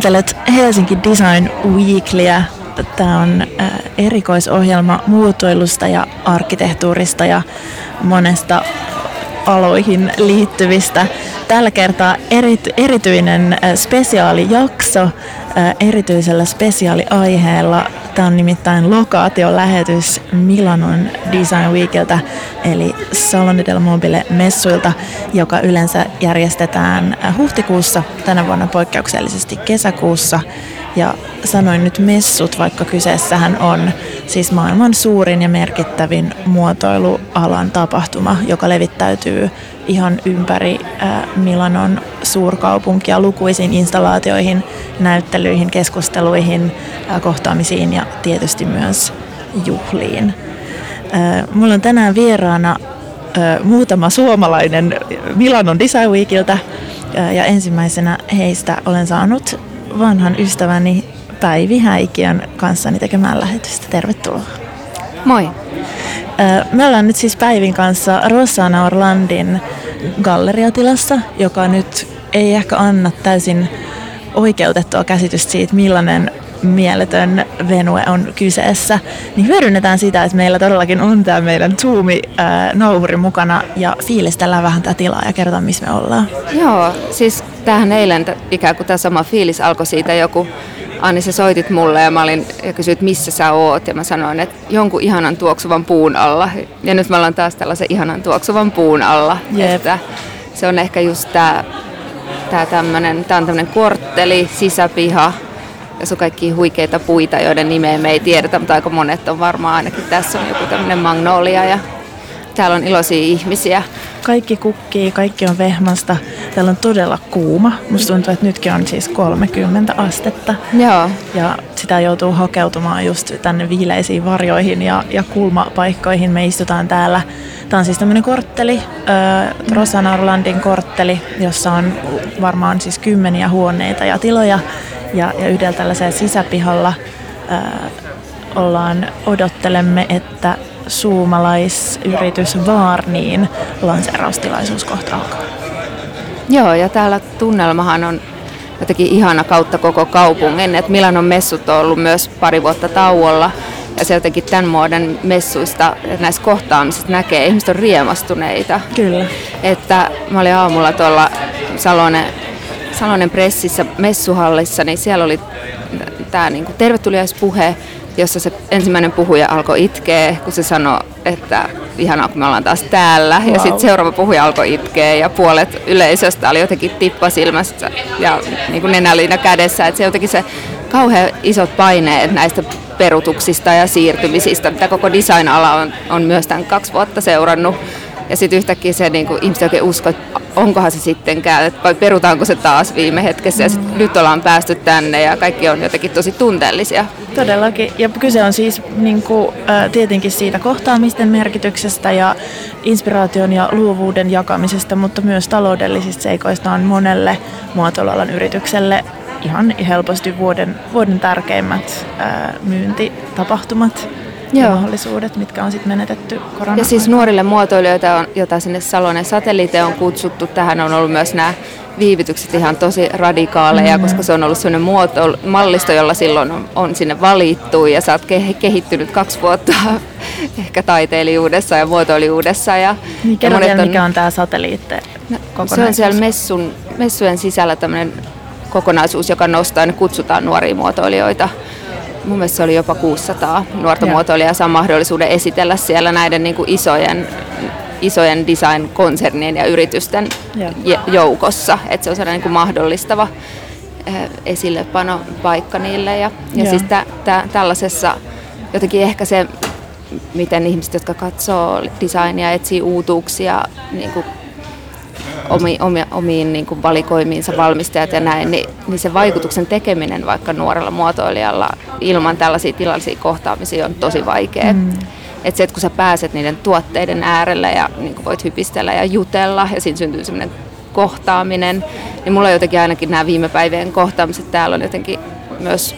Kuuntelet Helsinki Design Weeklyä. Tämä on erikoisohjelma muotoilusta ja arkkitehtuurista ja monesta aloihin liittyvistä. Tällä kertaa erityinen spesiaalijakso erityisellä spesiaaliaiheella. Tämä on nimittäin lokaatiolähetys Milanon Design Weekiltä eli Salone del Mobile -messuilta, joka yleensä järjestetään huhtikuussa, tänä vuonna poikkeuksellisesti kesäkuussa. Ja sanoin nyt messut, vaikka kyseessähän on siis maailman suurin ja merkittävin muotoilualan tapahtuma, joka levittäytyy ihan ympäri Milanon suurkaupunkia lukuisiin installaatioihin, näyttelyihin, keskusteluihin, kohtaamisiin ja tietysti myös juhliin. Mulla on tänään vieraana muutama suomalainen Milanon Design Weekiltä ja ensimmäisenä heistä olen saanut vanhan ystäväni Päivi Häikiön kanssani tekemään lähetystä. Tervetuloa. Moi. Me ollaan nyt siis Päivin kanssa Rossana Orlandin galleriatilassa, joka nyt ei ehkä anna täysin oikeutettua käsitystä siitä, millainen mieletön venue on kyseessä. Niin hyödynnetään sitä, että meillä todellakin on tämä meidän Zoom-nauvuri mukana ja fiilistellään vähän tätä tilaa ja kerrotaan, missä me ollaan. Joo, siis tämähän eilen ikään kuin tämä sama fiilis alkoi siitä joku. Anni, sä soitit mulle ja mä olin ja kysyit, missä sä oot, ja mä sanoin, että jonkun ihanan tuoksuvan puun alla. Ja nyt me ollaan taas tällaisen ihanan tuoksuvan puun alla. Yep. Että se on ehkä just tää on tämmönen kortteli, sisäpiha, ja se on kaikkia huikeita puita, joiden nimeä me ei tiedetä, mutta aika monet on varmaan ainakin. Tässä on joku tämmönen magnolia ja täällä on iloisia ihmisiä. Kaikki kukkii, kaikki on vehmasta. Täällä on todella kuuma. Musta tuntuu, että nytkin on siis 30 astetta. Joo. Ja sitä joutuu hakeutumaan just tänne viileisiin varjoihin ja kulmapaikkoihin. Me istutaan täällä. Tämä on siis tämmöinen kortteli, Rossana Orlandin kortteli, jossa on varmaan siis kymmeniä huoneita ja tiloja. Ja yhdellä tällaisella sisäpihalla odottelemme, että suomalaisyritys Vaarniin lanseeraustilaisuus kohta alkaa. Joo, ja täällä tunnelmahan on jotenkin ihana kautta koko kaupungin, että Milanon messut on ollut myös pari vuotta tauolla, ja se jotenkin tämän muodon messuista, näistä kohtaamisista näkee, ihmiset on riemastuneita. Kyllä. Että mä olin aamulla tuolla Salonen pressissä messuhallissa, niin siellä oli tämä niinku tervetuliaispuhe, jossa se ensimmäinen puhuja alkoi itkeä, kun se sanoi, että ihanaa, kun me ollaan taas täällä. Wow. Ja sitten seuraava puhuja alkoi itkeä ja puolet yleisöstä oli jotenkin tippa silmässä ja niin kuin nenäliina kädessä. Että se jotenkin se kauhean isot paineet näistä perutuksista ja siirtymisistä, mitä koko design-ala on myös tämän 2 vuotta seurannut. Ja sitten yhtäkkiä se niin kuin ihmiset oikein uskoo, että onkohan se sittenkään, vai perutaanko se taas viime hetkessä. Ja sit nyt ollaan päästy tänne ja kaikki on jotenkin tosi tunteellisia. Todellakin. Ja kyse on siis niin kuin, tietenkin siitä kohtaamisten merkityksestä ja inspiraation ja luovuuden jakamisesta, mutta myös taloudellisista seikoista on monelle muotoilualan yritykselle ihan helposti vuoden tärkeimmät myyntitapahtumat. Joo. Mahdollisuudet, mitkä on sitten menetetty koronan. Ja siis nuorille muotoilijoita, joita sinne Salonen Satelliite on kutsuttu, tähän on ollut myös nämä viivytykset ihan tosi radikaaleja, koska se on ollut sellainen mallisto, jolla silloin on sinne valittu, ja sä oot kehittynyt 2 vuotta ehkä taiteilijuudessa ja muotoilijuudessa. Niin, kerro vielä, mikä on tämä Satelliite kokonaisuus? Se on siellä messujen sisällä tämmöinen kokonaisuus, joka nostaa, ja kutsutaan nuoria muotoilijoita. Mun mielestä se oli jopa 600 nuorta muotoilijaa saa mahdollisuuden esitellä siellä näiden niin kuin isojen design-konsernien ja yritysten joukossa. Et se on sellainen niin kuin mahdollistava esillepanopaikka niille. Ja siis tällaisessa jotenkin ehkä se, miten ihmiset, jotka katsoo designia, etsii uutuuksia niin kuin omiin niin kuin valikoimiinsa valmistajat ja näin, niin se vaikutuksen tekeminen vaikka nuorella muotoilijalla ilman tällaisia tilallisia kohtaamisia on tosi vaikea. Että se, että kun sä pääset niiden tuotteiden äärelle ja niin kuin voit hypistellä ja jutella ja siinä syntyy semmoinen kohtaaminen, niin mulla on jotenkin ainakin nämä viime päivien kohtaamiset täällä on jotenkin myös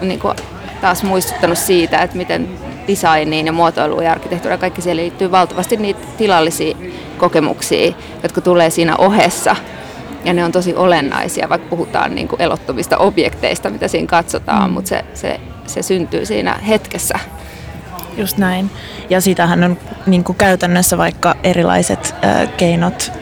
niin kuin taas muistuttanut siitä, että miten designiin ja muotoiluun ja arkkitehtuuriin kaikki siihen liittyy valtavasti niitä tilallisia kokemuksia, jotka tulee siinä ohessa. Ja ne on tosi olennaisia, vaikka puhutaan niin kuin elottuvista objekteista, mitä siinä katsotaan, mutta se syntyy siinä hetkessä. Just näin. Ja sitähän on niin kuin käytännössä vaikka erilaiset keinot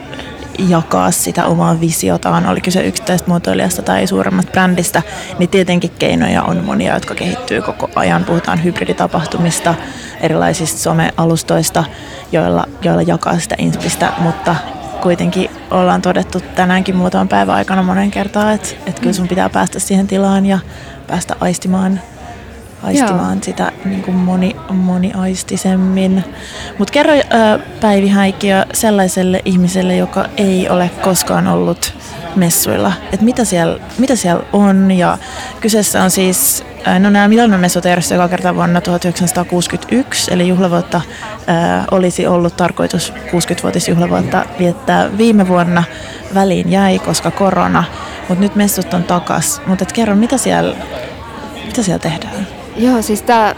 jakaa sitä omaa visiotaan, oli kyse yksittäisestä muotoilijasta tai suuremmasta brändistä, niin tietenkin keinoja on monia, jotka kehittyy koko ajan. Puhutaan hybriditapahtumista, erilaisista some-alustoista, joilla jakaa sitä inspistä, mutta kuitenkin ollaan todettu tänäänkin muutaman päivän aikana monen kertaa, että kyllä sun pitää päästä siihen tilaan ja päästä aistimaan sitä niin kuin moniaistisemmin. Mutta kerro Päivi Häikiö sellaiselle ihmiselle, joka ei ole koskaan ollut messuilla, että mitä siellä on. Ja kyseessä on siis, no nämä Milanon messut järjestettiin joka kerta vuonna 1961, eli juhlavuotta olisi ollut tarkoitus 60-vuotisjuhlavuotta viettää viime vuonna. Väliin jäi, koska korona, mutta nyt messut on takas. Mutta kerro, mitä siellä tehdään? Joo, siis tämä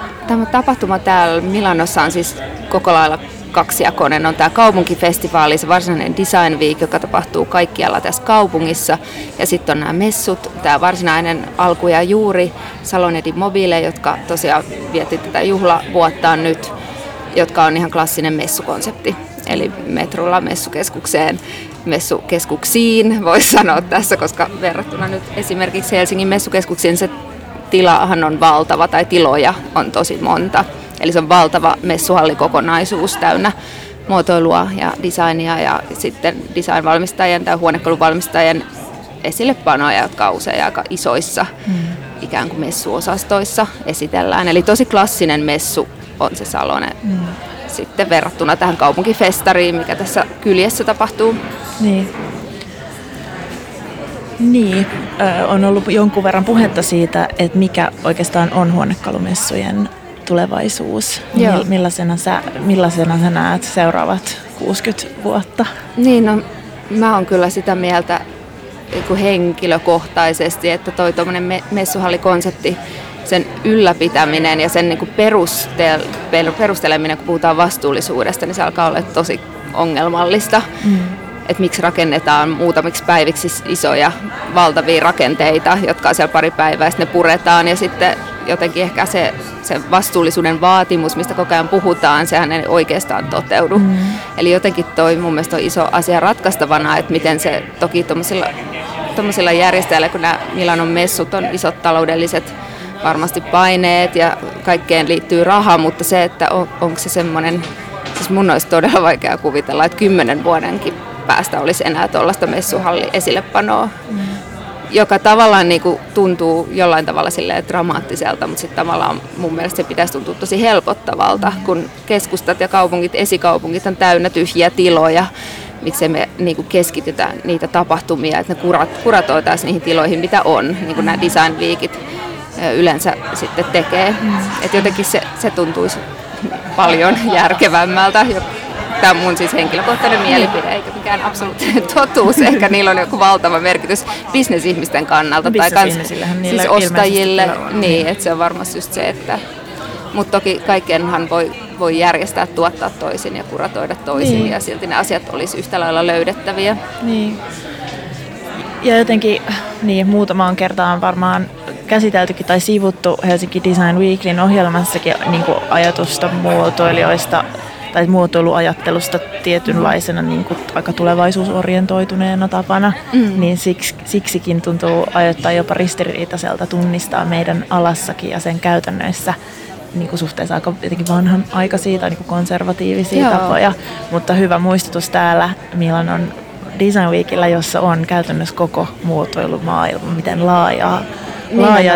tapahtuma täällä Milanossa on siis koko lailla kaksijakoinen. On tämä kaupunkifestivaali, se varsinainen Design Week, joka tapahtuu kaikkialla tässä kaupungissa. Ja sitten on nämä messut, tämä varsinainen alku ja juuri, Salone del Mobile, jotka tosiaan vietti tätä juhlavuottaan nyt, jotka on ihan klassinen messukonsepti. Eli metrolla messukeskuksiin, voisi sanoa tässä, koska verrattuna nyt esimerkiksi Helsingin messukeskuksiin se tilahan on valtava, tai tiloja on tosi monta. Eli se on valtava messuhallikokonaisuus täynnä muotoilua ja designia ja sitten designvalmistajien tai huonekaluvalmistajien esillepanoja, jotka on usein aika isoissa ikään kuin messuosastoissa esitellään. Eli tosi klassinen messu on se Salone sitten verrattuna tähän kaupunkifestariin, mikä tässä kyljessä tapahtuu. Niin, on ollut jonkun verran puhetta siitä, että mikä oikeastaan on huonekalumessujen tulevaisuus. Millaisena sä näet seuraavat 60 vuotta? Niin, no mä oon kyllä sitä mieltä henkilökohtaisesti, että toi tuommoinen messuhallikonsepti, sen ylläpitäminen ja sen niin perusteleminen, kun puhutaan vastuullisuudesta, niin se alkaa olla tosi ongelmallista. Että miksi rakennetaan muutamiksi päiviksi isoja valtavia rakenteita, jotka on siellä pari päivää, sitten ne puretaan. Ja sitten jotenkin ehkä se vastuullisuuden vaatimus, mistä koko ajan puhutaan, sehän ei oikeastaan toteudu. Eli jotenkin toi mun mielestä on iso asia ratkaistavana, että miten se toki tuommoisilla järjestäjillä, kun nämä Milanon messut on isot taloudelliset varmasti paineet ja kaikkeen liittyy raha, mutta se, että onko se semmoinen, siis mun olisi todella vaikea kuvitella, että 10 vuodenkin päästä olisi enää tuollaista messuhalli esillepanoa, joka tavallaan niin kuin tuntuu jollain tavalla silleen dramaattiselta, mutta sitten tavallaan mun mielestä se pitäisi tuntua tosi helpottavalta, kun keskustat ja esikaupungit on täynnä tyhjiä tiloja, miksei me niin kuin keskitytään niitä tapahtumia, että ne kuratoitaisiin niihin tiloihin, mitä on, niin kuin nämä Design Weekit yleensä sitten tekee. Että jotenkin se tuntuisi paljon järkevämmältä. Tämä on mun siis henkilökohtainen mielipide, eikä mikään absoluuttinen totuus. Ehkä niillä on joku valtava merkitys bisnesihmisten kannalta tai siis ostajille. Niin, että se on varmasti just se, että... Mutta toki kaikkeenhan voi järjestää, tuottaa toisin ja kuratoida toisin ja silti ne asiat olisi yhtä lailla löydettäviä. Niin. Ja jotenkin muutamaan kertaan varmaan käsiteltykin tai sivuttu Helsinki Design Weeklyn ohjelmassakin niin kuin ajatusta muotoilijoista tai muotoiluajattelusta tietynlaisena niin kuin aika tulevaisuusorientoituneena tapana, niin siksikin tuntuu ajoittain jopa ristiriitaiselta tunnistaa meidän alassakin ja sen käytännöissä niin kuin suhteessa aika jotenkin vanhanaikaisia tai niin kuin konservatiivisia tapoja. Mutta hyvä muistutus täällä Milanon Design Weekillä, jossa on käytännössä koko muotoilumaailma, miten laajaa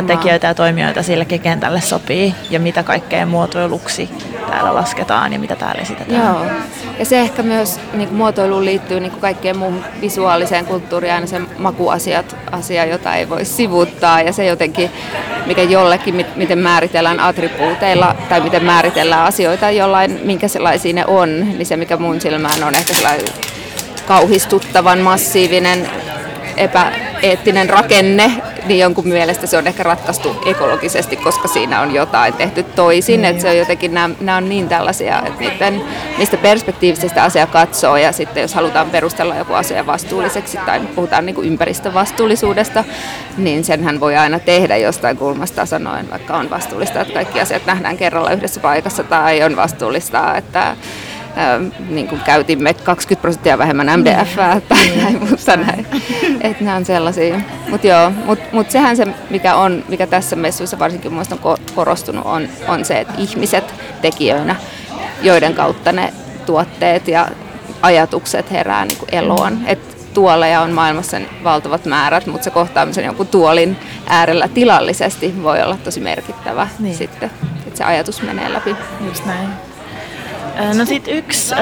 tekijöitä ja toimijoita sille kentälle sopii ja mitä kaikkea muotoiluksi täällä lasketaan ja mitä täällä esitetään. Joo. Ja se ehkä myös niin kuin muotoiluun liittyy niin kuin kaikkeen muuhun visuaaliseen kulttuuriin, aina se makuasia, jota ei voi sivuuttaa ja se jotenkin, mikä jollekin, miten määritellään attribuuteilla tai miten määritellään asioita jollain, minkä sellaisia ne on, niin se mikä mun silmään on ehkä sellainen kauhistuttavan massiivinen eettinen rakenne, niin jonkun mielestä se on ehkä ratkaistu ekologisesti, koska siinä on jotain tehty toisin. Että se on jotenkin, nämä on niin tällaisia, että niiden, mistä perspektiivistä sitä asiaa katsoo, ja sitten jos halutaan perustella joku asia vastuulliseksi tai puhutaan niin kuin ympäristövastuullisuudesta, niin senhän voi aina tehdä jostain kulmasta sanoen, vaikka on vastuullista, että kaikki asiat nähdään kerralla yhdessä paikassa, tai on vastuullista, että niin kuin käytimme 20% vähemmän MDF:ää tai näin, mutta näin. Että nämä on sellaisia. Mutta sehän se, mikä tässä messuissa varsinkin muistan korostunut, on se, että ihmiset tekijöinä, joiden kautta ne tuotteet ja ajatukset herää niin kuin eloon. Et tuoleja on maailmassa valtavat määrät, mutta se kohtaamisen jonkun tuolin äärellä tilallisesti voi olla tosi merkittävä sitten, että se ajatus menee läpi. Just näin. No sitten yksi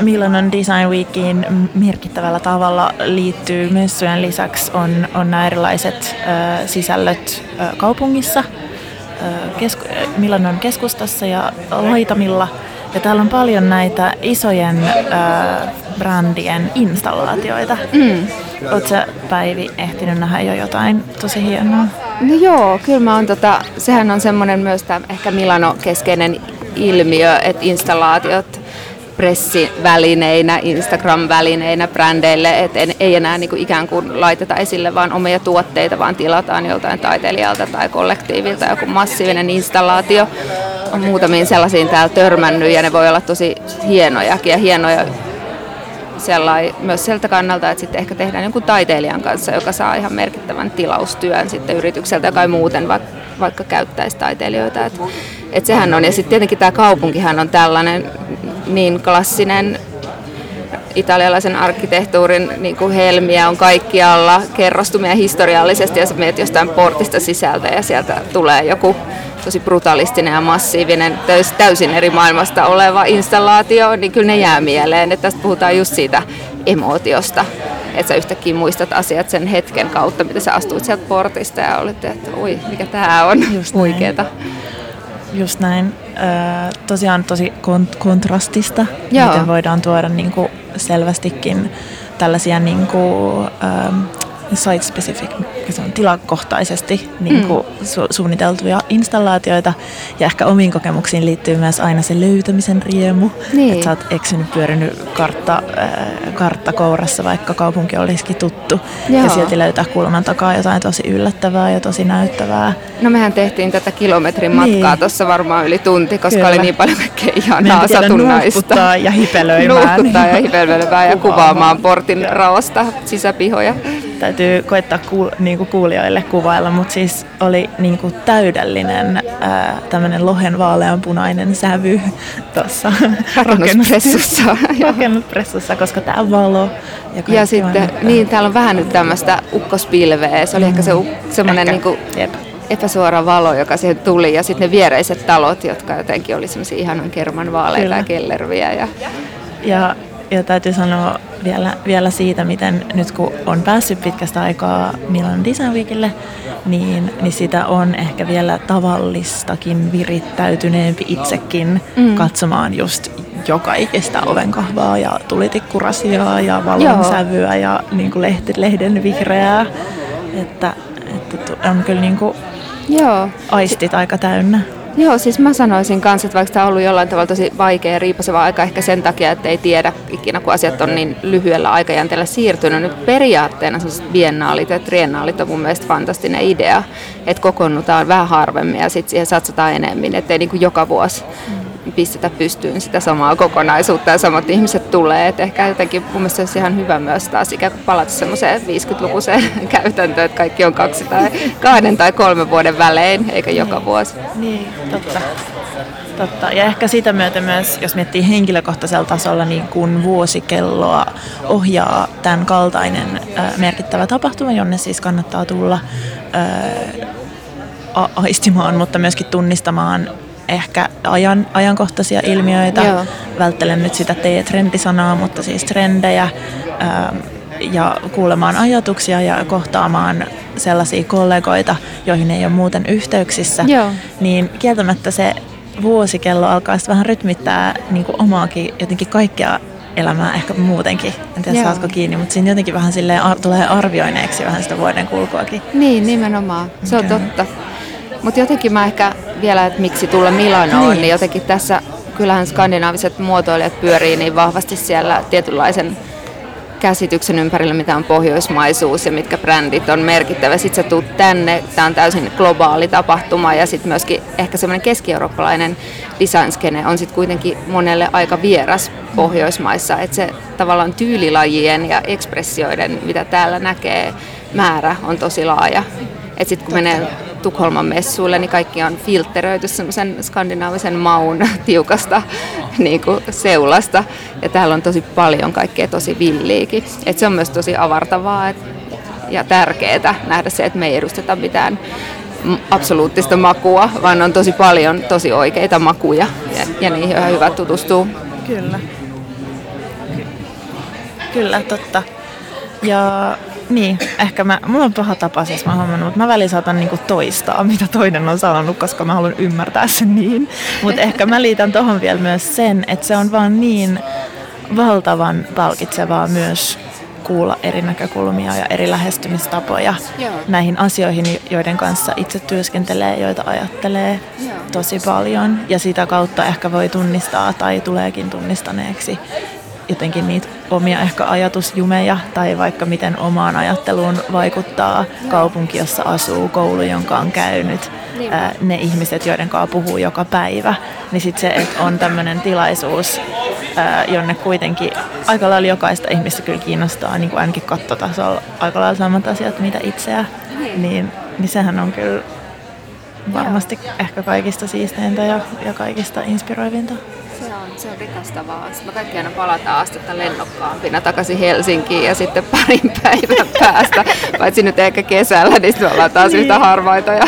Milanon Design Weekiin merkittävällä tavalla liittyy messujen lisäksi on nämä erilaiset sisällöt kaupungissa, Milanon keskustassa ja laitamilla. Ja täällä on paljon näitä isojen brändien installaatioita. Oletko sä, Päivi, ehtinyt nähdä jo jotain tosi hienoa? No joo, kyllä mä oon sehän on semmoinen myös ehkä Milano-keskeinen ilmiö, että installaatiot pressivälineinä, Instagram-välineinä brändeille, että ei enää niin kuin ikään kuin laiteta esille vaan omia tuotteita, vaan tilataan joltain taiteilijalta tai kollektiivilta joku massiivinen installaatio. On muutamiin sellaisiin täällä törmännyt ja ne voi olla tosi hienojakin ja hienoja myös sieltä kannalta, että sitten ehkä tehdään jonkun taiteilijan kanssa, joka saa ihan merkittävän tilaustyön sitten yritykseltä, joka ei muuten vaikka käyttäisi taiteilijoita. Et sehän on. Ja sitten tietenkin tämä kaupunkihan on tällainen niin klassinen italialaisen arkkitehtuurin niin kuin helmiä on kaikkialla kerrostumia historiallisesti ja sä menet jostain portista sisältä ja sieltä tulee joku tosi brutalistinen ja massiivinen, täysin eri maailmasta oleva installaatio, niin kyllä ne jää mieleen. Että tästä puhutaan just siitä emootiosta, että sä yhtäkkiä muistat asiat sen hetken kautta, mitä sä astuit sieltä portista ja olit, että ui, mikä tää on, huikeeta. Just näin. Tosiaan tosi kontrastista, joo, miten voidaan tuoda niinku selvästikin tällaisia niinku, site-specific, tilakohtaisesti niinku suunniteltuja installaatioita. Ja ehkä omiin kokemuksiin liittyy myös aina se löytämisen riemu. Niin. Että sä oot eksynyt, pyörinyt karttakourassa, vaikka kaupunki olisikin tuttu. Joo. Ja silti löytää kulman takaa jotain tosi yllättävää ja tosi näyttävää. No mehän tehtiin tätä kilometrin matkaa tuossa varmaan yli tunti, koska kyllä, oli niin paljon kaikkea ihanaa satunnaista. Nuhkuttaa ja hipelöimään. Ja kuvaamaan portin raosta sisäpihoja. Täytyy koettaa kuulijoille kuvailla, mutta siis oli niinku täydellinen tämmöinen lohen vaaleanpunainen sävy tuossa rakennuspressussa, koska tämä valo. Ja sitten, niin täällä on vähän nyt tämmöistä ukkospilveä, se oli ehkä semmoinen niinku epäsuora valo, joka siihen tuli, ja sitten ne viereiset talot, jotka jotenkin oli semmoisia ihanan kerman vaaleita ja kellerviä. Ja täytyy sanoa vielä siitä, miten nyt kun on päässyt pitkästä aikaa Milan Design Weekille, niin sitä on ehkä vielä tavallistakin virittäytyneempi itsekin katsomaan just joka ikistä ovenkahvaa ja tulitikkurasiaa ja valonsävyä ja niin kuin lehden vihreää. Että on kyllä niin kuin aistit aika täynnä. Joo, siis mä sanoisin kanssa, että vaikka tämä on ollut jollain tavalla tosi vaikea ja riipaseva aika ehkä sen takia, että ei tiedä ikinä, kun asiat on niin lyhyellä aikajänteellä siirtynyt, niin periaatteena sellaiset biennaalit ja triennaalit on mun mielestä fantastinen idea, että kokoonnutaan vähän harvemmin ja sitten siihen satsataan enemmän, ettei niin kuin joka vuosi pistetä pystyyn sitä samaa kokonaisuutta ja samat ihmiset tulee. Et ehkä jotenkin mun mielestä se olisi ihan hyvä myös taas ikään kuin palata semmoiseen 50-lukuiseen käytäntöön, että kaikki on 2 tai 2 tai 3 vuoden välein, eikä joka vuosi. Niin, totta. Ja ehkä sitä myötä myös, jos miettii henkilökohtaisella tasolla, niin kun vuosikelloa ohjaa tämän kaltainen merkittävä tapahtuma, jonne siis kannattaa tulla aistimaan, mutta myöskin tunnistamaan ehkä ajankohtaisia ilmiöitä. Joo. Välttelen nyt sitä trendisanaa, mutta siis trendejä ja kuulemaan ajatuksia ja kohtaamaan sellaisia kollegoita, joihin ei ole muuten yhteyksissä. Joo. Niin kieltämättä se vuosikello alkaa sitten vähän rytmittää niin kuin omaakin jotenkin kaikkea elämää ehkä muutenkin. En tiedä, saatko kiinni, mutta siinä jotenkin vähän silleen tulee arvioineeksi vähän sitä vuoden kulkuakin. Niin, nimenomaan. Se on totta. Mutta jotenkin mä ehkä vielä, että miksi tulla Milanoon, niin jotenkin tässä kyllähän skandinaaviset muotoilijat pyörii niin vahvasti siellä tietynlaisen käsityksen ympärillä, mitä on pohjoismaisuus ja mitkä brändit on merkittävä. Sitten sä tuut tänne, tää on täysin globaali tapahtuma ja sitten myöskin ehkä semmoinen keskieurooppalainen designskene on sitten kuitenkin monelle aika vieras Pohjoismaissa. Että se tavallaan tyylilajien ja ekspressioiden, mitä täällä näkee, määrä on tosi laaja. Että sitten kun menee Tukholman messuille, niin kaikki on filtteröity semmoisen skandinaavisen maun tiukasta niin kuin seulasta. Ja täällä on tosi paljon kaikkea tosi villiikin. Et se on myös tosi avartavaa ja tärkeää nähdä se, että me ei edusteta mitään absoluuttista makua, vaan on tosi paljon tosi oikeita makuja ja niihin on hyvä tutustua. Kyllä. Kyllä, totta. Ja niin, ehkä mulla on paha tapa, siis mä huomannut, mutta mä välillä saatan niinku toistaa, mitä toinen on sanonut, koska mä haluan ymmärtää sen niin. Mutta ehkä mä liitän tohon vielä myös sen, että se on vaan niin valtavan palkitsevaa myös kuulla eri näkökulmia ja eri lähestymistapoja näihin asioihin, joiden kanssa itse työskentelee, joita ajattelee tosi paljon. Ja sitä kautta ehkä voi tunnistaa tai tuleekin tunnistaneeksi jotenkin niitä omia ehkä ajatusjumeja tai vaikka miten omaan ajatteluun vaikuttaa kaupunki, jossa asuu, koulu, jonka on käynyt, ne ihmiset, joiden kanssa puhuu joka päivä. Niin sitten se, että on tämmöinen tilaisuus, jonne kuitenkin aika lailla jokaista ihmistä kyllä kiinnostaa, niin kuin ainakin kattotasolla aika lailla samat asiat, mitä itseä, niin sehän on kyllä varmasti ehkä kaikista siisteintä ja kaikista inspiroivinta. Se on rikastavaa. Me kaikki aina palataan astetta lennokkaampina takaisin Helsinkiin ja sitten parin päivän päästä, paitsi nyt ehkä kesällä, niin sitten ollaan taas yhtä harvaita ja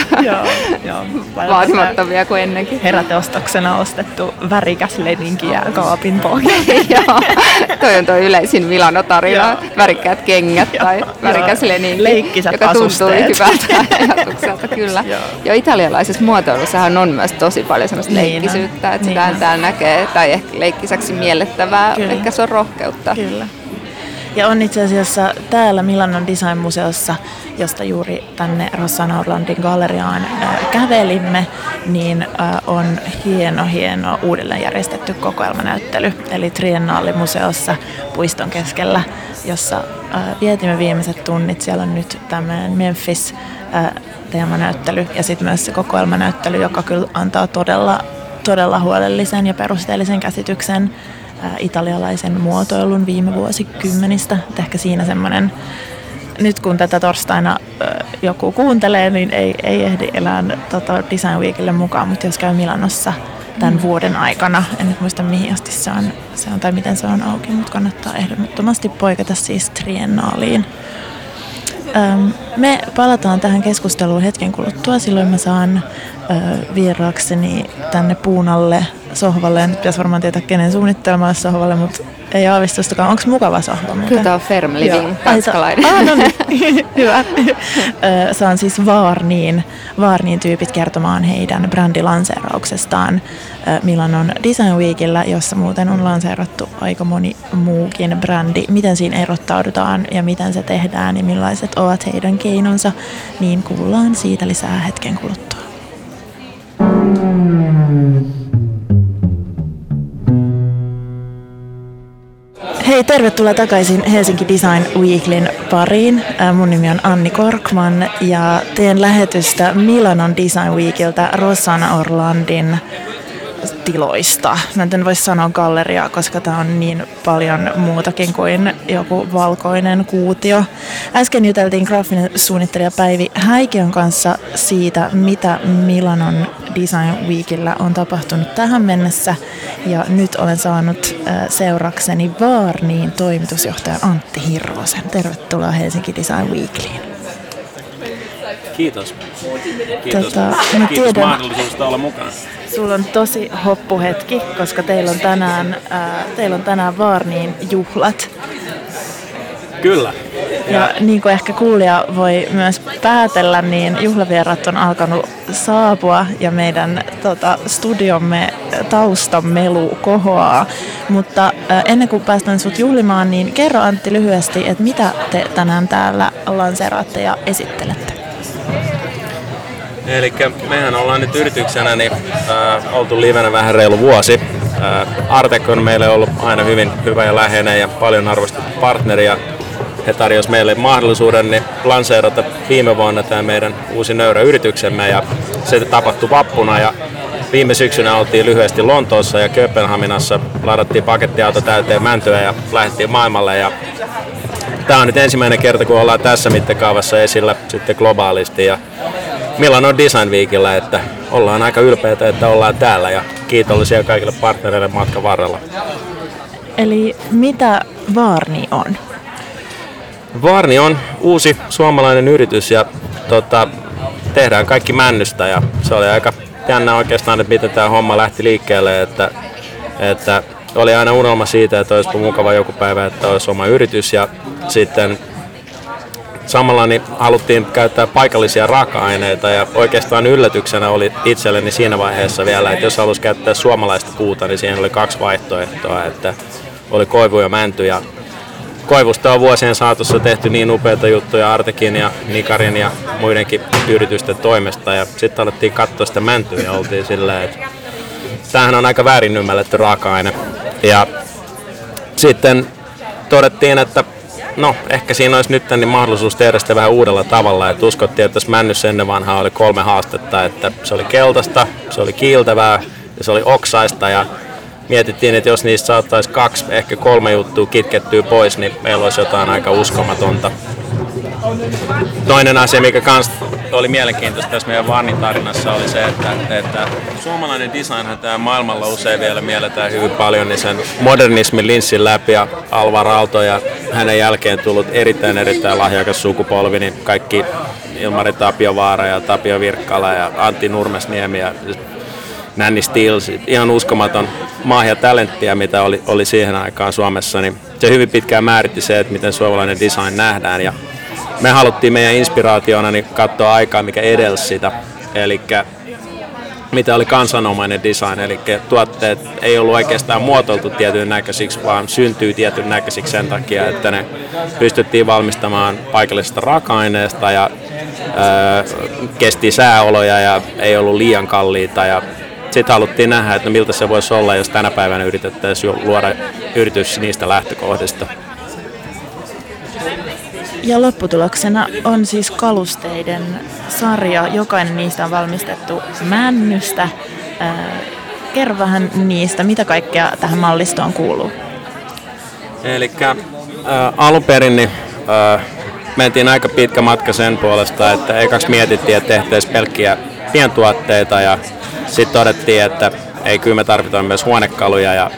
vaatimattomia kuin ennenkin. Heräteostoksena ostettu värikäs leninki ja kaapin pohja. Joo, toi on tuo yleisin Milano-tarina, värikkäät kengät tai värikäs leninki, joka tuntuu hyvältä ajatukselta, kyllä. Ja italialaisessa muotoilussahan on myös tosi paljon sellaista leikkisyyttä, että sitä täällä näkee, tai ehkä leikkisäksi miellettävää, ehkä se on rohkeutta. Kyllä. Ja on itse asiassa täällä Milanon Design-museossa, josta juuri tänne Rossana Orlandin galleriaan kävelimme, niin on hieno uudelleen järjestetty kokoelmanäyttely. Eli Triennaalimuseossa puiston keskellä, jossa vietimme viimeiset tunnit. Siellä on nyt tämmöinen Memphis-teemanäyttely ja sitten myös se kokoelmanäyttely, joka kyllä antaa todella huolellisen ja perusteellisen käsityksen italialaisen muotoilun viime vuosikymmenistä. Et ehkä siinä semmoinen, nyt kun tätä torstaina joku kuuntelee, niin ei ehdi elää Design Weekille mukaan, mutta jos käy Milanossa tämän vuoden aikana, en nyt muista mihin asti se on tai miten se on auki, mutta kannattaa ehdottomasti poiketa siis Triennaaliin. Me palataan tähän keskusteluun hetken kuluttua. Silloin mä saan vieraakseni tänne puunalle sohvalle. Ja nyt pitäisi varmaan tietää, kenen suunnittelemalle sohvalle, mutta ei aavistustakaan. Onko mukava sohva muuten? Kyllä tämä on Ferm Living, tanskalainen. No niin, hyvä. Saan siis Vaarniin tyypit kertomaan heidän brändilanseerauksestaan Milanon Design Weekillä, jossa muuten on lanseerattu aika moni muukin brändi. Miten siinä erottaudutaan ja miten se tehdään ja millaiset ovat heidän keinonsa, niin kuullaan siitä lisää hetken kuluttua. Hei, tervetuloa takaisin Helsinki Design Weeklyn pariin. Mun nimi on Anni Korkman ja teen lähetystä Milanon Design Weekiltä Rossana Orlandin tiloista. Mä en voi sanoa galleria, koska tää on niin paljon muutakin kuin joku valkoinen kuutio. Äsken juteltiin graafinen suunnittelija Päivi Häikiön kanssa siitä, mitä Milanon Design Weekillä on tapahtunut tähän mennessä. Ja nyt olen saanut seurakseni Vaarniin toimitusjohtajan Antti Hirvosen. Tervetuloa Helsinki Design Weekliin. Kiitos. Kiitos mahdollisuudesta olla mukana. Sulla on tosi hoppuhetki, koska teillä on tänään Vaarniin juhlat. Kyllä. Ja niin kuin ehkä kuulija voi myös päätellä, niin juhlavierat on alkanut saapua ja meidän studiomme taustamelu kohoaa. Mutta ennen kuin päästään sut juhlimaan, niin kerro Antti lyhyesti, että mitä te tänään täällä lanseeraatte ja esittelette? Elikkä mehän ollaan nyt yrityksenä niin, oltu livenä vähän reilu vuosi. Artek on meille ollut aina hyvin hyvä ja läheinen ja paljon arvostettu partneri. He tarjosivat meille mahdollisuuden niin lanseerata viime vuonna tämä meidän uusi nöyrä yrityksemme ja se tapahtui vappuna. Ja viime syksynä oltiin lyhyesti Lontoossa ja Kööpenhaminassa, ladattiin pakettiauto täyteen mäntyä ja lähdettiin maailmalle. Ja tämä on nyt ensimmäinen kerta, kun ollaan tässä mittakaavassa esillä sitten globaalisti. Ja Milloin on Design Weekillä, että ollaan aika ylpeitä, että ollaan täällä ja kiitollisia kaikille partnereille matkan varrella. Eli mitä Vaarni on? Vaarni on uusi suomalainen yritys ja tehdään kaikki männystä ja se oli aika jännä oikeastaan, että miten tämä homma lähti liikkeelle, että oli aina unelma siitä, että olisi mukava joku päivä, että olisi oma yritys ja sitten samalla niin haluttiin käyttää paikallisia raaka-aineita ja oikeastaan yllätyksenä oli itselleni siinä vaiheessa vielä, että jos halusi käyttää suomalaista puuta, niin siinä oli 2 vaihtoehtoa, että oli koivu ja mänty. Ja koivusta on vuosien saatossa tehty niin upeita juttuja Artekin ja Nikarin ja muidenkin yritysten toimesta ja sitten alettiin katsoa sitä mäntyä ja oltiin silleen, että tämähän on aika väärin ymmärretty raaka-aine. Ja sitten todettiin, että no, ehkä siinä olisi nyt niin mahdollisuus tehdä sitä vähän uudella tavalla, että uskottiin, että tässä männyssä ennen vanhaa oli 3 haastetta, että se oli keltaista, se oli kiiltävää ja se oli oksaista ja mietittiin, että jos niistä saataisiin 2, ehkä 3 juttua kitkettyä pois, niin meillä olisi jotain aika uskomatonta. Toinen asia, mikä kans oli mielenkiintoista tässä meidän Vaarnin tarinassa oli se, että suomalainen designhan tämä maailmalla usein vielä mielletään hyvin paljon, niin sen modernismin linssin läpi ja Alvar Aalto ja hänen jälkeen tullut erittäin lahjakas sukupolvi, niin kaikki Ilmari Tapiovaara ja Tapio Virkkala ja Antti Nurmesniemi ja Nanny Steels, ihan uskomaton maa ja talenttia, mitä oli siihen aikaan Suomessa, niin se hyvin pitkään määritti se, että miten suomalainen design nähdään ja me haluttiin meidän inspiraationa niin katsoa aikaa, mikä edelsi sitä, eli mitä oli kansanomainen design, eli tuotteet ei ollut oikeastaan muotoiltu tietyn näköisiksi, vaan syntyy tietyn näköisiksi sen takia, että ne pystyttiin valmistamaan paikallisesta raaka-aineesta ja kesti sääoloja ja ei ollut liian kalliita. Ja sitten haluttiin nähdä, että miltä se voisi olla, jos tänä päivänä yritettäisiin luoda yritys niistä lähtökohdista. Ja lopputuloksena on siis kalusteiden sarja. Jokainen niistä on valmistettu männystä. Kerro vähän niistä, mitä kaikkea tähän mallistoon kuuluu. Elikkä alun perin niin, mentiin aika pitkä matka sen puolesta, että ekaksi mietittiin, että tehtäisiin pelkkiä pientuotteita ja sitten todettiin, että ei, kyllä me tarvitaan myös huonekaluja. Ja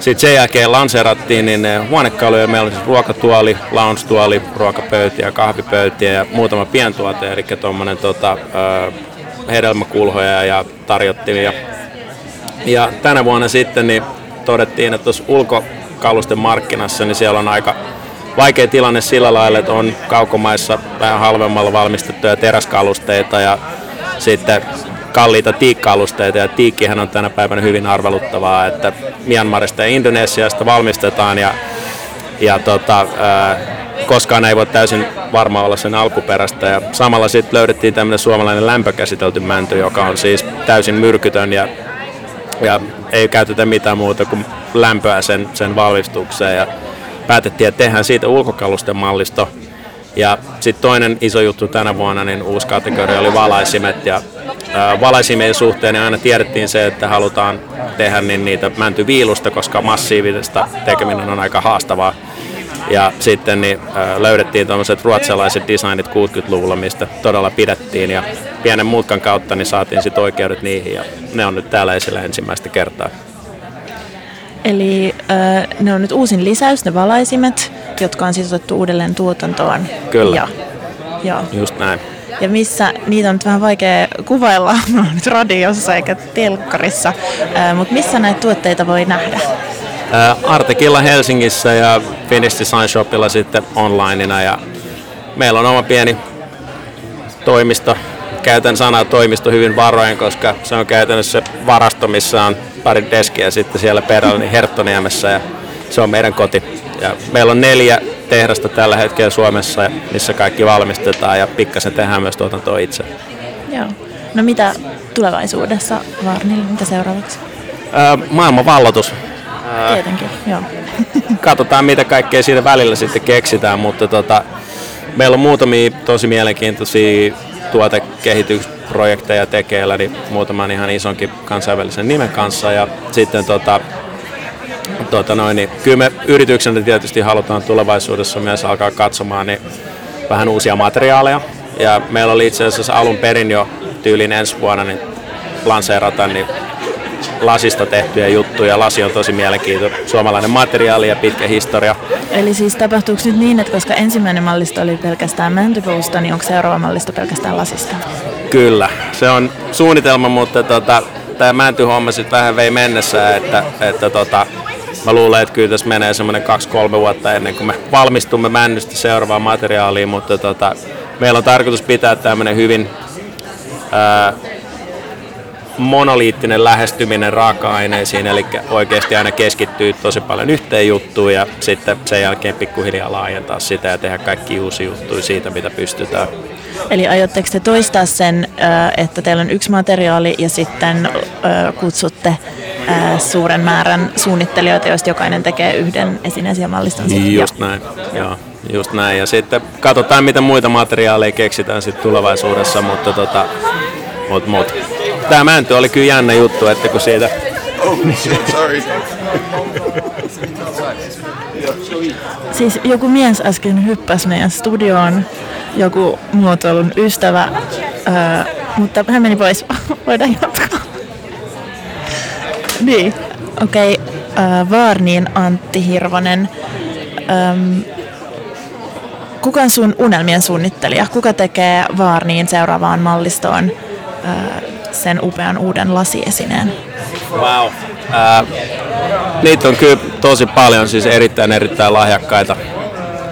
sitten sen jälkeen lanseerattiin niin huonekaluja, meillä oli siis ruokatuoli, lounge-tuoli, ruokapöytiä, kahvipöytiä ja muutama pientuote, eli tuommoinen hedelmäkulhoja ja tarjottimia. Ja tänä vuonna sitten niin todettiin, että tuossa ulkokalusten markkinassa niin siellä on aika vaikea tilanne sillä lailla, että on kaukomaissa vähän halvemmalla valmistettuja teräskalusteita ja sitten kalliita tiikka-alusteita ja tiikkihän on tänä päivänä hyvin arveluttavaa, että Myanmarista ja Indonesiasta valmistetaan ja koskaan ei voi täysin varma olla sen alkuperästä ja samalla sitten löydettiin tämmöinen suomalainen lämpökäsitelty mänty, joka on siis täysin myrkytön ja ei käytetä mitään muuta kuin lämpöä sen valmistukseen ja päätettiin, että tehdään siitä ulkokalusten mallisto. Ja sitten toinen iso juttu tänä vuonna, niin uusi kategoria oli valaisimet ja valaisimien suhteen niin aina tiedettiin se, että halutaan tehdä niin niitä mäntyviilusta, koska massiivista tekeminen on aika haastavaa. Ja sitten niin löydettiin tuommoiset ruotsalaiset designit 60-luvulla, mistä todella pidettiin ja pienen mutkan kautta niin saatiin sitten oikeudet niihin ja ne on nyt täällä esillä ensimmäistä kertaa. Eli ne on nyt uusin lisäys, ne valaisimet, jotka on siis otettu uudelleen tuotantoon. Kyllä, ja. Just näin. Ja missä, niitä on nyt vähän vaikea kuvailla, me ollaan nyt radiossa eikä telkkarissa, mutta missä näitä tuotteita voi nähdä? Artekilla Helsingissä ja Finnish Design Shopilla sitten onlineina, ja meillä on oma pieni toimisto. Käytän sanaa toimisto hyvin varoen, koska se on käytännössä varasto, missä on pari deskiä sitten siellä perällä, niin Herttoniemessä, ja se on meidän koti. Ja meillä on 4 tehdasta tällä hetkellä Suomessa, missä kaikki valmistetaan ja pikkasen tehdään myös tuotantoa itse. Joo. No mitä tulevaisuudessa Vaarnilla, mitä seuraavaksi? Maailmanvalloitus. Tietenkin, joo. Katsotaan mitä kaikkea siinä välillä sitten keksitään, mutta meillä on muutamia tosi mielenkiintoisia tuotekehitysprojekteja tekeillä, niin muutaman ihan isonkin kansainvälisen nimen kanssa, ja sitten niin kyllä me yrityksenä tietysti halutaan tulevaisuudessa myös alkaa katsomaan niin vähän uusia materiaaleja, ja meillä oli itse asiassa alun perin jo tyylin ensi vuonna niin lanseerata niin lasista tehtyjä juttuja. Lasi on tosi mielenkiintoinen suomalainen materiaali ja pitkä historia. Eli siis tapahtuuko nyt niin, että koska ensimmäinen mallisto oli pelkästään mäntypuusta, niin onko seuraava mallisto pelkästään lasista? Kyllä, se on suunnitelma, mutta tämä mäntyhomma sitten vähän vei mennessä, että mä luulen, että kyllä tässä menee semmoinen 2-3 vuotta ennen kuin me valmistumme männystä seuraavaan materiaaliin, mutta meillä on tarkoitus pitää tämmöinen hyvin monoliittinen lähestyminen raaka-aineisiin, eli oikeasti aina keskittyy tosi paljon yhteen juttuun ja sitten sen jälkeen pikkuhiljaa laajentaa sitä ja tehdä kaikki uusia juttuja siitä, mitä pystytään. Eli aiotteko te toistaa sen, että teillä on yksi materiaali ja sitten kutsutte suuren määrän suunnittelijoita, joista jokainen tekee yhden esineen ja malliston sitten? Just näin, joo. Just näin. Ja sitten katsotaan, mitä muita materiaaleja keksitään sitten tulevaisuudessa, mutta Tämä mänty oli kyllä jännä juttu, että kun siitä... Siis joku mies äsken hyppäsi meidän studioon, joku muotoilun ystävä, mutta hän meni pois. Voidaan jatkaa. Niin. Okei, Vaarnin Antti Hirvonen. Kuka on sun unelmien suunnittelija? Kuka tekee Vaarnin seuraavaan mallistoon sen upean uuden lasiesineen? Wow. Niitä on kyllä tosi paljon, siis erittäin lahjakkaita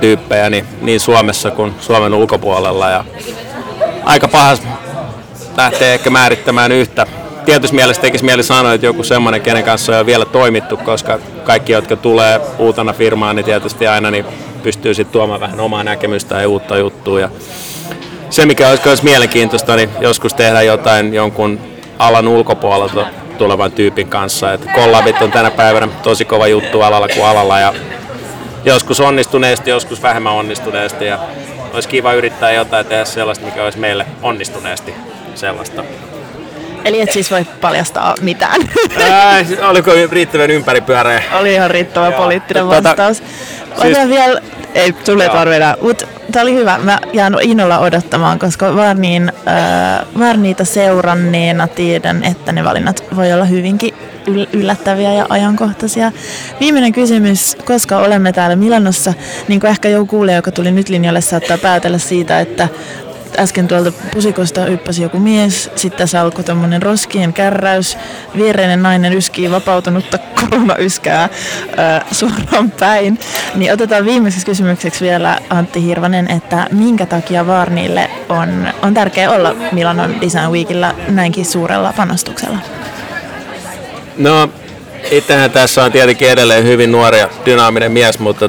tyyppejä niin Suomessa kuin Suomen ulkopuolella. Ja aika pahas lähtee ehkä määrittämään yhtä. Tietysti mielessä tekisi mieli sanoa, että joku semmoinen, kenen kanssa ei ole vielä toimittu, koska kaikki, jotka tulee uutena firmaan, niin tietysti aina niin pystyy sitten tuomaan vähän omaa näkemystä ja uutta juttua. Ja se, mikä olisi mielenkiintoista, niin joskus tehdä jotain jonkun alan ulkopuolelta tulevan tyypin kanssa. Että kollabit on tänä päivänä tosi kova juttu alalla kuin alalla. Ja joskus onnistuneesti, joskus vähemmän onnistuneesti. Ja olisi kiva yrittää jotain tehdä sellaista, mikä olisi meille onnistuneesti sellaista. Eli et siis voi paljastaa mitään. Oliko riittävän ympäripyöreä? Oli ihan riittävä poliittinen vastaus. Siis... vielä... Ei tule tarvita, mutta tämä oli hyvä. Mä jään innolla odottamaan, koska Vaarniita seuranneena tiedän, että ne valinnat voi olla hyvinkin yllättäviä ja ajankohtaisia. Viimeinen kysymys, koska olemme täällä Milanossa, niin kuin ehkä joku kuulija, joka tuli nyt linjalle, saattaa päätellä siitä, että äsken tuolta pusikosta hyppäsi joku mies, sitten tässä alkoi tämmöinen roskien kärräys, viereinen nainen yskii vapautunutta koronayskeä suoraan päin. Niin otetaan viimeiseksi kysymykseksi vielä, Antti Hirvonen, että minkä takia Vaarnille on tärkeää olla Milanon Design Weekillä näinkin suurella panostuksella? No, itsehän tässä on tietenkin edelleen hyvin nuori ja dynaaminen mies, mutta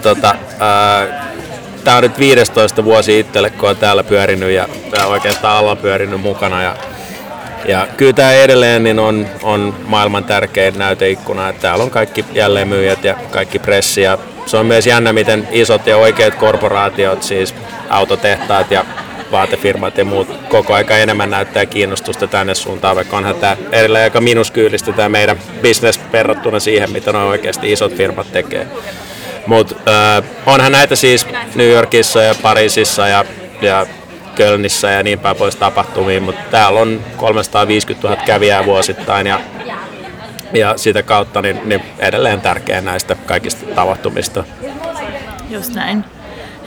tämä on nyt 15 vuosi itselle, kun on täällä pyörinyt ja oikeastaan alla pyörinyt mukana. Ja kyllä tämä edelleen niin on maailman tärkein näyteikkuna. Että täällä on kaikki jälleenmyyjät ja kaikki pressi. Ja se on myös jännä, miten isot ja oikeat korporaatiot, siis autotehtaat ja vaatefirmat ja muut, koko aika enemmän näyttää kiinnostusta tänne suuntaan, vaikka onhan tämä edelleen aika minuskyylistä tämä meidän business verrattuna siihen, mitä nuo oikeasti isot firmat tekee. Mutta onhan näitä siis New Yorkissa ja Pariisissa ja Kölnissä ja niin päin pois tapahtumiin, mutta täällä on 350 000 kävijää vuosittain ja sitä kautta niin edelleen tärkeä näistä kaikista tapahtumista. Just näin.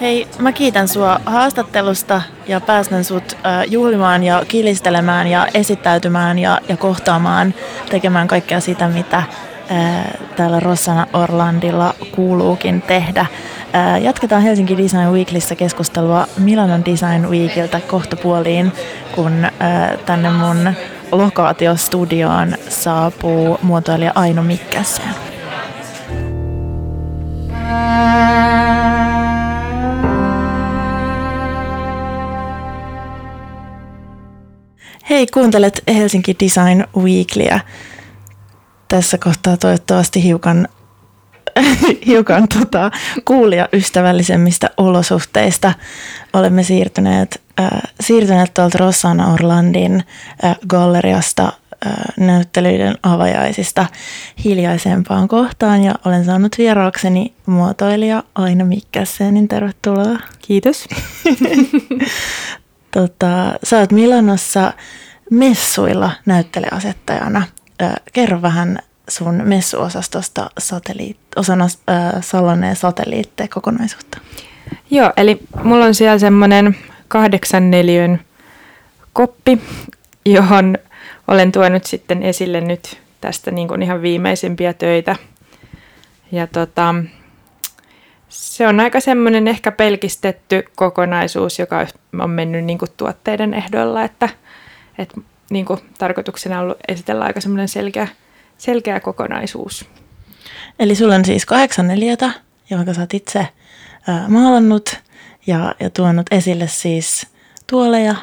Hei, mä kiitän sua haastattelusta ja päästän sut juhlimaan ja kilistelemään ja esittäytymään ja kohtaamaan, tekemään kaikkea sitä, mitä täällä Rossana Orlandilla kuuluukin tehdä. Jatketaan Helsinki Design Weeklissä keskustelua Milanon Design Weekiltä kohtapuoliin, kun tänne mun lokaatiostudioon saapuu muotoilija Aino Mikkonen. Hei, kuuntelet Helsinki Design Weeklyä. Tässä kohtaa toivottavasti hiukan kuulijaystävällisemmistä olosuhteista. Olemme siirtyneet tuolta Rossana Orlandin galleriasta näyttelyiden avajaisista hiljaisempaan kohtaan. Ja olen saanut vieraakseni muotoilija Aino Mikkosen. Tervetuloa. Kiitos. Sä oot Milanossa messuilla näyttelijäasettajana. Kerro vähän sun messuosastosta osana Salone Satelliitte kokonaisuutta. Joo, eli mulla on siellä semmoinen 8x4 koppi, johon olen tuonut sitten esille nyt tästä niin kuin ihan viimeisimpiä töitä. Ja se on aika semmoinen ehkä pelkistetty kokonaisuus, joka on mennyt niin kuin tuotteiden ehdoilla, että niin kuin tarkoituksena on ollut esitellä aika semmoinen selkeä kokonaisuus. Eli sulla on siis 8x4, jonka sä oot itse maalannut ja tuonut esille siis tuoleja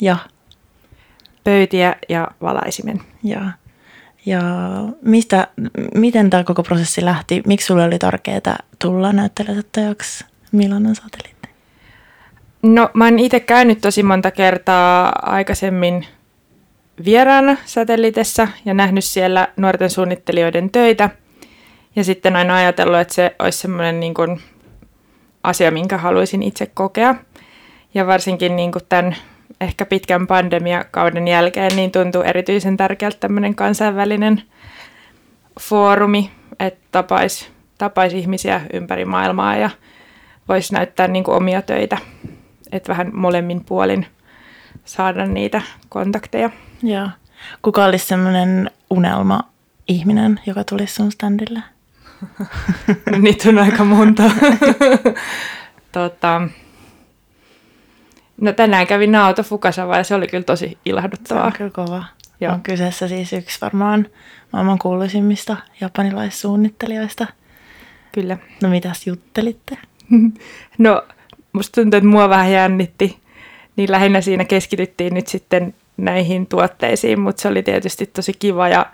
ja pöytiä ja valaisimen. Ja miten tämä koko prosessi lähti? Miksi sulle oli tärkeää tulla näyttelijäasettajaksi Milanon Satelliitte? No, mä oon itse käynyt tosi monta kertaa aikaisemmin vieraana Satelliitessa ja nähnyt siellä nuorten suunnittelijoiden töitä. Ja sitten aina ajatellut, että se olisi semmoinen niin kuin asia, minkä haluaisin itse kokea. Ja varsinkin niin kuin tämän ehkä pitkän pandemiakauden jälkeen niin tuntuu erityisen tärkeältä tämmöinen kansainvälinen foorumi, että tapaisi ihmisiä ympäri maailmaa ja voisi näyttää niin kuin omia töitä, että vähän molemmin puolin saada niitä kontakteja. Joo. Kuka olisi semmoinen unelma-ihminen, joka tulisi sun standille? No, niitä on aika monta. No, tänään kävin Naoto Fukasawa ja se oli kyllä tosi ilahduttavaa. Se on kyllä kova. Joo. On kyseessä siis yksi varmaan maailman kuuluisimmista japanilaissuunnittelijoista. Kyllä. No, mitäs juttelitte? No, musta tuntuu, että mua vähän jännitti. Niin lähinnä siinä keskityttiin nyt sitten näihin tuotteisiin, mutta se oli tietysti tosi kiva ja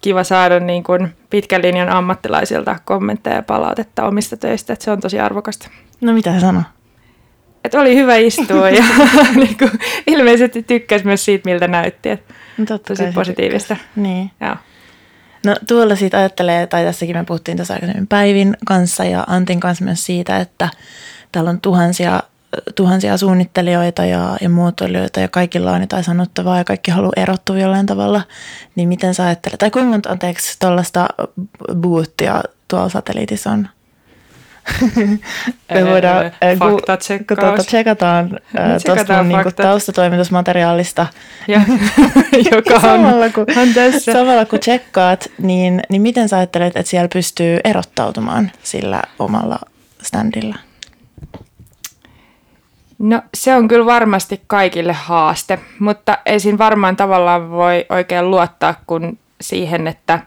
kiva saada niin kuin pitkän linjan ammattilaisilta kommentteja ja palautetta omista töistä, että se on tosi arvokasta. No, mitä hän sanoi? Että oli hyvä istua ja niin kuin, ilmeisesti tykkäsi myös siitä, miltä näytti. Että no, tosi positiivista. Niin. Ja. No, tuolla siitä ajattelee, tai tässäkin me puhuttiin tässä aikaisemmin Päivin kanssa ja Antin kanssa myös siitä, että täällä on tuhansia suunnittelijoita ja muotoilijoita ja kaikilla on jotain sanottavaa ja kaikki haluaa erottua jollain tavalla. Niin miten sä ajattelet? Tai kuinka monta, anteeksi, tuollaista boothia tuolla Satelliitissa on? Me voidaan tsekataan tuosta niinku taustatoimitusmateriaalista. Joka samalla kun tsekkaat, niin miten sä ajattelet, että siellä pystyy erottautumaan sillä omalla standilla? No, se on kyllä varmasti kaikille haaste, mutta ei siinä varmaan tavallaan voi oikein luottaa kuin siihen, että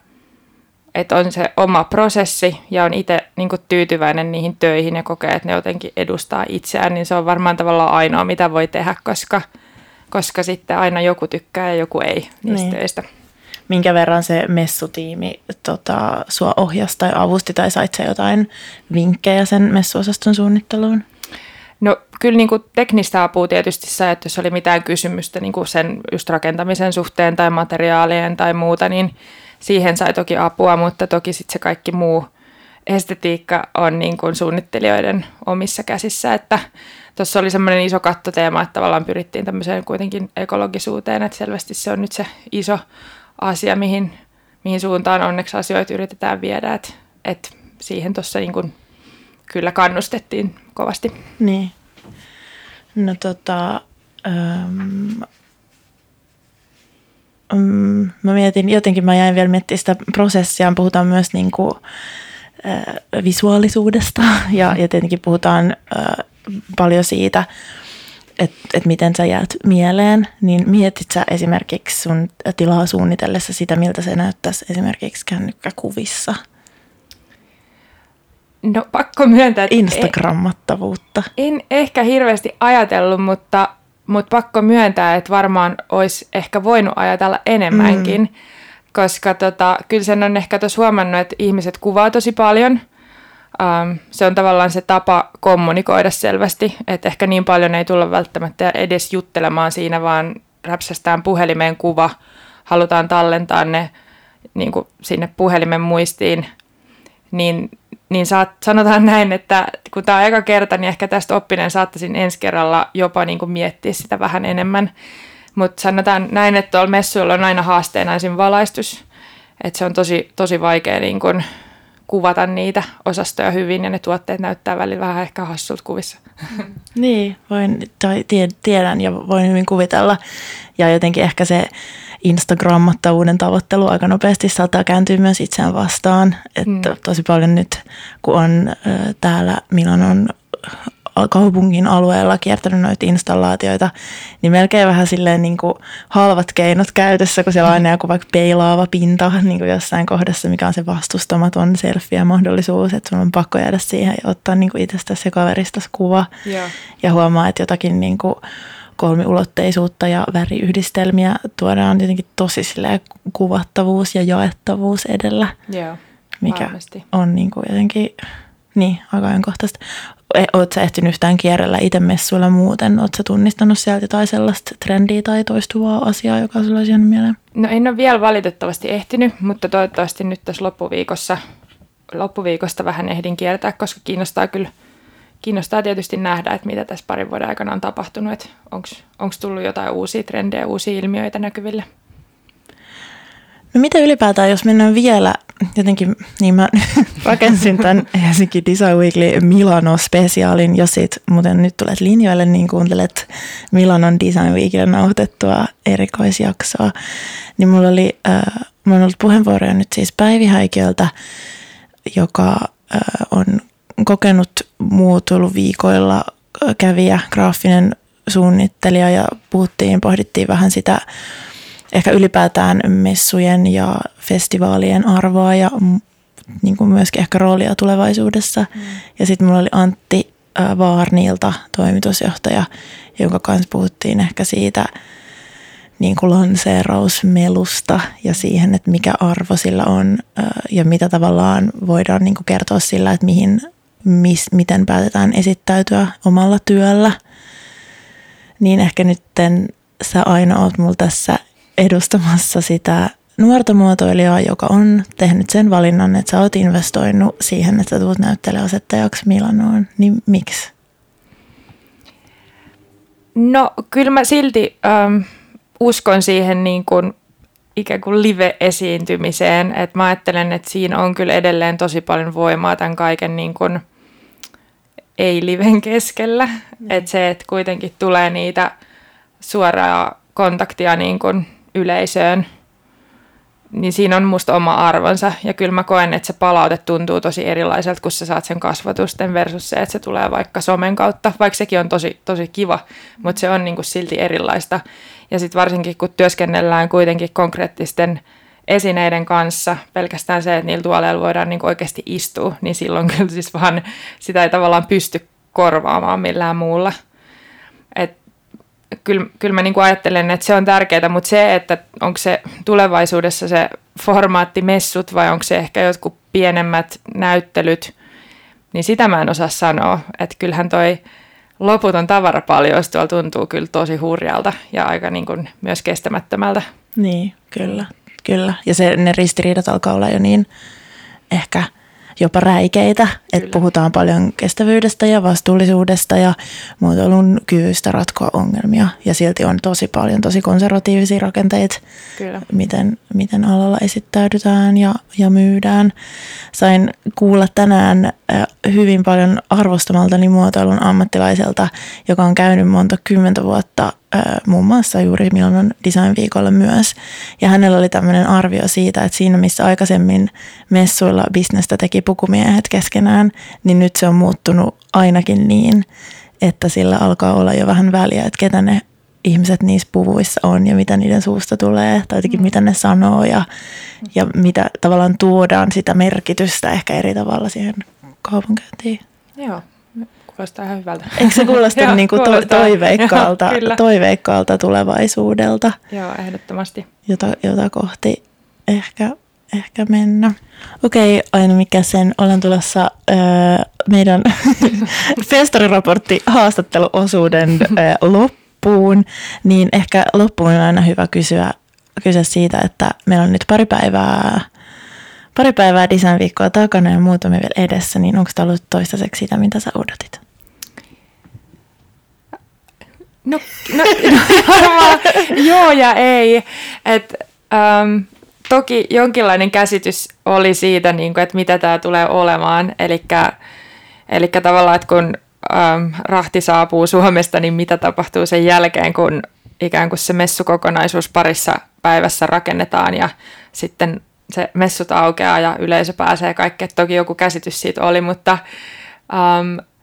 on se oma prosessi ja on itse niin kuin tyytyväinen niihin töihin ja kokee, että ne jotenkin edustaa itseään, niin se on varmaan tavallaan ainoa, mitä voi tehdä, koska sitten aina joku tykkää ja joku ei niistä töistä. Minkä verran se messutiimi sua ohjasi tai avusti tai sait sä jotain vinkkejä sen messuosaston suunnitteluun? No, kyllä niin kuin teknistä apua tietysti sai, että jos oli mitään kysymystä niin kuin sen just rakentamisen suhteen tai materiaalien tai muuta, niin siihen sai toki apua, mutta toki sitten se kaikki muu estetiikka on niin kuin suunnittelijoiden omissa käsissä, että tuossa oli semmoinen iso kattoteema, että tavallaan pyrittiin tämmöiseen kuitenkin ekologisuuteen, että selvästi se on nyt se iso asia, mihin suuntaan onneksi asioita yritetään viedä, että siihen tuossa niin kuin kyllä kannustettiin kovasti. Niin. No mä mietin, jotenkin mä jäin vielä miettimään sitä prosessia. Puhutaan myös niin kuin, visuaalisuudesta ja tietenkin puhutaan paljon siitä, että miten sä jäät mieleen, niin mietit sä esimerkiksi sun tilaa suunnitellessa sitä, miltä se näyttäisi esimerkiksi kännykkäkuvissa? No pakko myöntää, että Instagrammattavuutta. En ehkä hirveästi ajatellut, mutta pakko myöntää, että varmaan olisi ehkä voinut ajatella enemmänkin, koska kyllä sen on ehkä tuossa huomannut, että ihmiset kuvaa tosi paljon. Se on tavallaan se tapa kommunikoida selvästi, että ehkä niin paljon ei tulla välttämättä edes juttelemaan siinä, vaan räpsästään puhelimeen kuva, halutaan tallentaa ne niin kuin sinne puhelimen muistiin, niin sanotaan näin, että kun tämä on eka kerta, niin ehkä tästä oppineen saattaisin ensi kerralla jopa niin kuin miettiä sitä vähän enemmän, mutta sanotaan näin, että tuolla messuilla on aina haasteena esim. Valaistus, että se on tosi, tosi vaikea niin kuin kuvata niitä osastoja hyvin ja ne tuotteet näyttää välillä vähän ehkä hassulta kuvissa. Niin, tiedän ja voin hyvin kuvitella. Ja jotenkin ehkä se Instagrammattavuuden tavoittelu aika nopeasti saattaa kääntyä myös itseään vastaan. Että tosi paljon nyt, kun on täällä Milanon kaupungin alueella kiertänyt noita installaatioita, niin melkein vähän silleen niin kuin halvat keinot käytössä, kun siellä on aina joku vaikka peilaava pinta niin kuin jossain kohdassa, mikä on se vastustamaton selfie-mahdollisuus, että sun on pakko jäädä siihen ja ottaa niin kuin itsestäsi ja kaveristas kuva. Yeah. Ja huomaa, että jotakin niin kuin kolmiulotteisuutta ja väriyhdistelmiä tuodaan jotenkin tosi silleen kuvattavuus ja jaettavuus edellä, mikä varmasti on niin kuin jotenkin niin aika ajankohtaista. Oletko sä ehtinyt yhtään kierrellä itse messuilla muuten? Oletko sä tunnistanut sieltä jotain sellaista trendiä tai toistuvaa asiaa, joka sulla olisi jäänyt mieleen? No en ole vielä valitettavasti ehtinyt, mutta toivottavasti nyt tässä loppuviikosta vähän ehdin kiertää, koska kiinnostaa tietysti nähdä, että mitä tässä parin vuoden aikana on tapahtunut, että onko tullut jotain uusia trendejä, uusia ilmiöitä näkyville. No mitä ylipäätään, jos mennään vielä jotenkin, niin mä rakensin tämän Helsinki Design Weekly Milano-spesiaalin, jos siitä muuten nyt tulet linjoille, niin kuuntelet Milanon Design Weekillä nauhoitettua erikoisjaksoa, niin mulla on ollut puheenvuoroja nyt siis Päivi Häikiöltä, joka on kokenut muotoiluviikoilla kävijä, graafinen suunnittelija ja pohdittiin vähän sitä, ehkä ylipäätään messujen ja festivaalien arvoa ja niin kuin myöskin ehkä roolia tulevaisuudessa. Ja sitten mulla oli Antti Vaarnilta, toimitusjohtaja, jonka kanssa puhuttiin ehkä siitä niin kuin lanseerausmelusta ja siihen, että mikä arvo sillä on ja mitä tavallaan voidaan niin kuin kertoa sillä, että miten päätetään esittäytyä omalla työllä. Niin ehkä nyt sä Aino oot mulla tässä edustamassa sitä nuorta muotoilijaa, joka on tehnyt sen valinnan, että sä oot investoinut siihen, että sä tulet näyttelijäasettajaksi Milanoon, niin miksi? No kyllä mä silti uskon siihen niin kuin ikään kuin live-esiintymiseen, että mä ajattelen, että siinä on kyllä edelleen tosi paljon voimaa tämän kaiken niin kuin ei-liven keskellä, että se, että kuitenkin tulee niitä suoraa kontaktia niin kuin yleisöön, niin siinä on musta oma arvonsa. Ja kyllä mä koen, että se palaute tuntuu tosi erilaiselta, kun sä saat sen kasvotusten versus se, että se tulee vaikka somen kautta, vaikka sekin on tosi, tosi kiva, mutta se on niin kuin silti erilaista. Ja sitten varsinkin, kun työskennellään kuitenkin konkreettisten esineiden kanssa, pelkästään se, että niillä tuoleilla voidaan niin kuin oikeasti istua, niin silloin kyllä siis vaan sitä ei tavallaan pysty korvaamaan millään muulla. Kyllä mä niin kuin ajattelen, että se on tärkeää, mutta se, että onko se tulevaisuudessa se formaatti messut vai onko se ehkä jotkut pienemmät näyttelyt, niin sitä mä en osaa sanoa. Että kyllähän toi loputon tavarapaljoista tuolla tuntuu kyllä tosi hurjalta ja aika niin kuin myös kestämättömältä. Niin, kyllä. Ja ne ristiriidat alkaa olla jo niin ehkä jopa räikeitä, että puhutaan paljon kestävyydestä ja vastuullisuudesta ja muotoilun kyvystä ratkoa ongelmia. Ja silti on tosi paljon tosi konservatiivisia rakenteita, miten alalla esittäydytään ja myydään. Sain kuulla tänään hyvin paljon arvostamaltani muotoilun ammattilaiselta, joka on käynyt monta 10 vuotta muun muassa juuri Milanon design-viikolla myös. Ja hänellä oli tämmöinen arvio siitä, että siinä missä aikaisemmin messuilla bisnestä teki pukumiehet keskenään, niin nyt se on muuttunut ainakin niin, että sillä alkaa olla jo vähän väliä, että ketä ne ihmiset niissä puvuissa on ja mitä niiden suusta tulee tai jotenkin mitä ne sanoo ja mitä tavallaan tuodaan sitä merkitystä ehkä eri tavalla siihen kaupankäyntiin. Joo. Kuulostaa ihan hyvältä. Eikö se kuulosta joo, niin kuin toiveikkaalta tulevaisuudelta? Joo, ehdottomasti. Jota kohti ehkä mennä. Okei, Aino Mikkonen, olen tulossa meidän festariraportti haastatteluosuuden loppuun. Niin ehkä loppuun on aina hyvä kysyä siitä, että meillä on nyt pari päivää design-viikkoa takana ja muutamia vielä edessä, niin onko tämä ollut toistaiseksi sitä, mitä sä odotit? No varmaan joo ja ei. Toki jonkinlainen käsitys oli siitä, niin kuin, että mitä tämä tulee olemaan. Eli tavallaan, että kun rahti saapuu Suomesta, niin mitä tapahtuu sen jälkeen, kun ikään kuin se messukokonaisuus parissa päivässä rakennetaan ja sitten se messut aukeaa ja yleisö pääsee kaikkea. Toki joku käsitys siitä oli, mutta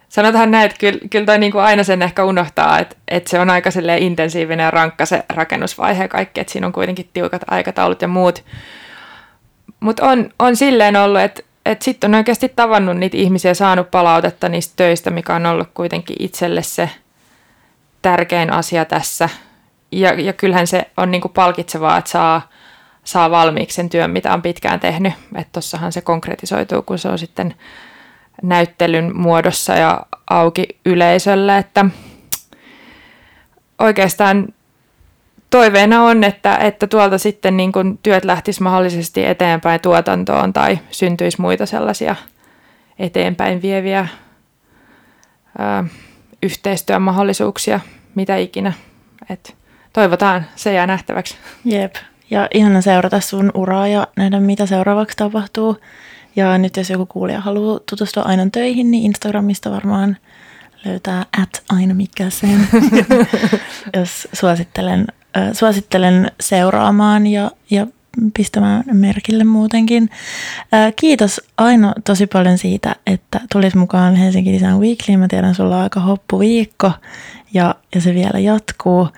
sanotaan näin, että kyllä toi niin kuin aina sen ehkä unohtaa, että se on aika intensiivinen ja rankka se rakennusvaihe ja kaikki, että siinä on kuitenkin tiukat aikataulut ja muut. Mutta on silleen ollut, että sitten on oikeasti tavannut niitä ihmisiä ja saanut palautetta niistä töistä, mikä on ollut kuitenkin itselle se tärkein asia tässä. Ja kyllähän se on niin kuin palkitsevaa, että saa valmiiksi sen työn, mitä on pitkään tehnyt. Että tossahan se konkretisoituu, kun se on sitten näyttelyn muodossa ja auki yleisölle. Että oikeastaan toiveena on, että tuolta sitten niin kun työt lähtisi mahdollisesti eteenpäin tuotantoon tai syntyisi muita sellaisia eteenpäin vieviä yhteistyömahdollisuuksia, mitä ikinä. Et toivotaan, se jää nähtäväksi. Jep. Ja ihana seurata sun uraa ja nähdä, mitä seuraavaksi tapahtuu. Ja nyt jos joku kuulija haluaa tutustua Ainon töihin, niin Instagramista varmaan löytää @ainomikkasen. Jos suosittelen seuraamaan ja pistämään merkille muutenkin. Kiitos Aino tosi paljon siitä, että tulit mukaan Helsinki Design Weekly. Mä tiedän, sulla on aika hoppuviikko ja se vielä jatkuu.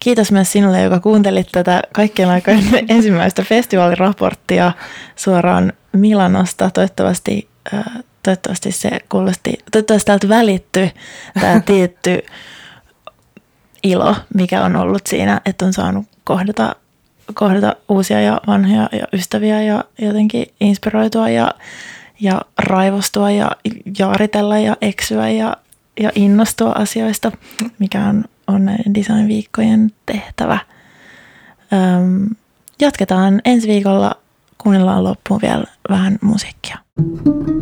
Kiitos myös sinulle, joka kuuntelit tätä kaikkien aikojen ensimmäistä festivaaliraporttia suoraan Milanosta. Toivottavasti se kuulosti, toivottavasti täältä välittyi tämä tietty ilo, mikä on ollut siinä, että on saanut kohdata uusia ja vanhoja ja ystäviä ja jotenkin inspiroitua ja raivostua ja jaaritella ja eksyä ja innostua asioista, mikä on näiden design-viikkojen tehtävä. Jatketaan ensi viikolla, kuunnellaan loppuun vielä vähän musiikkia.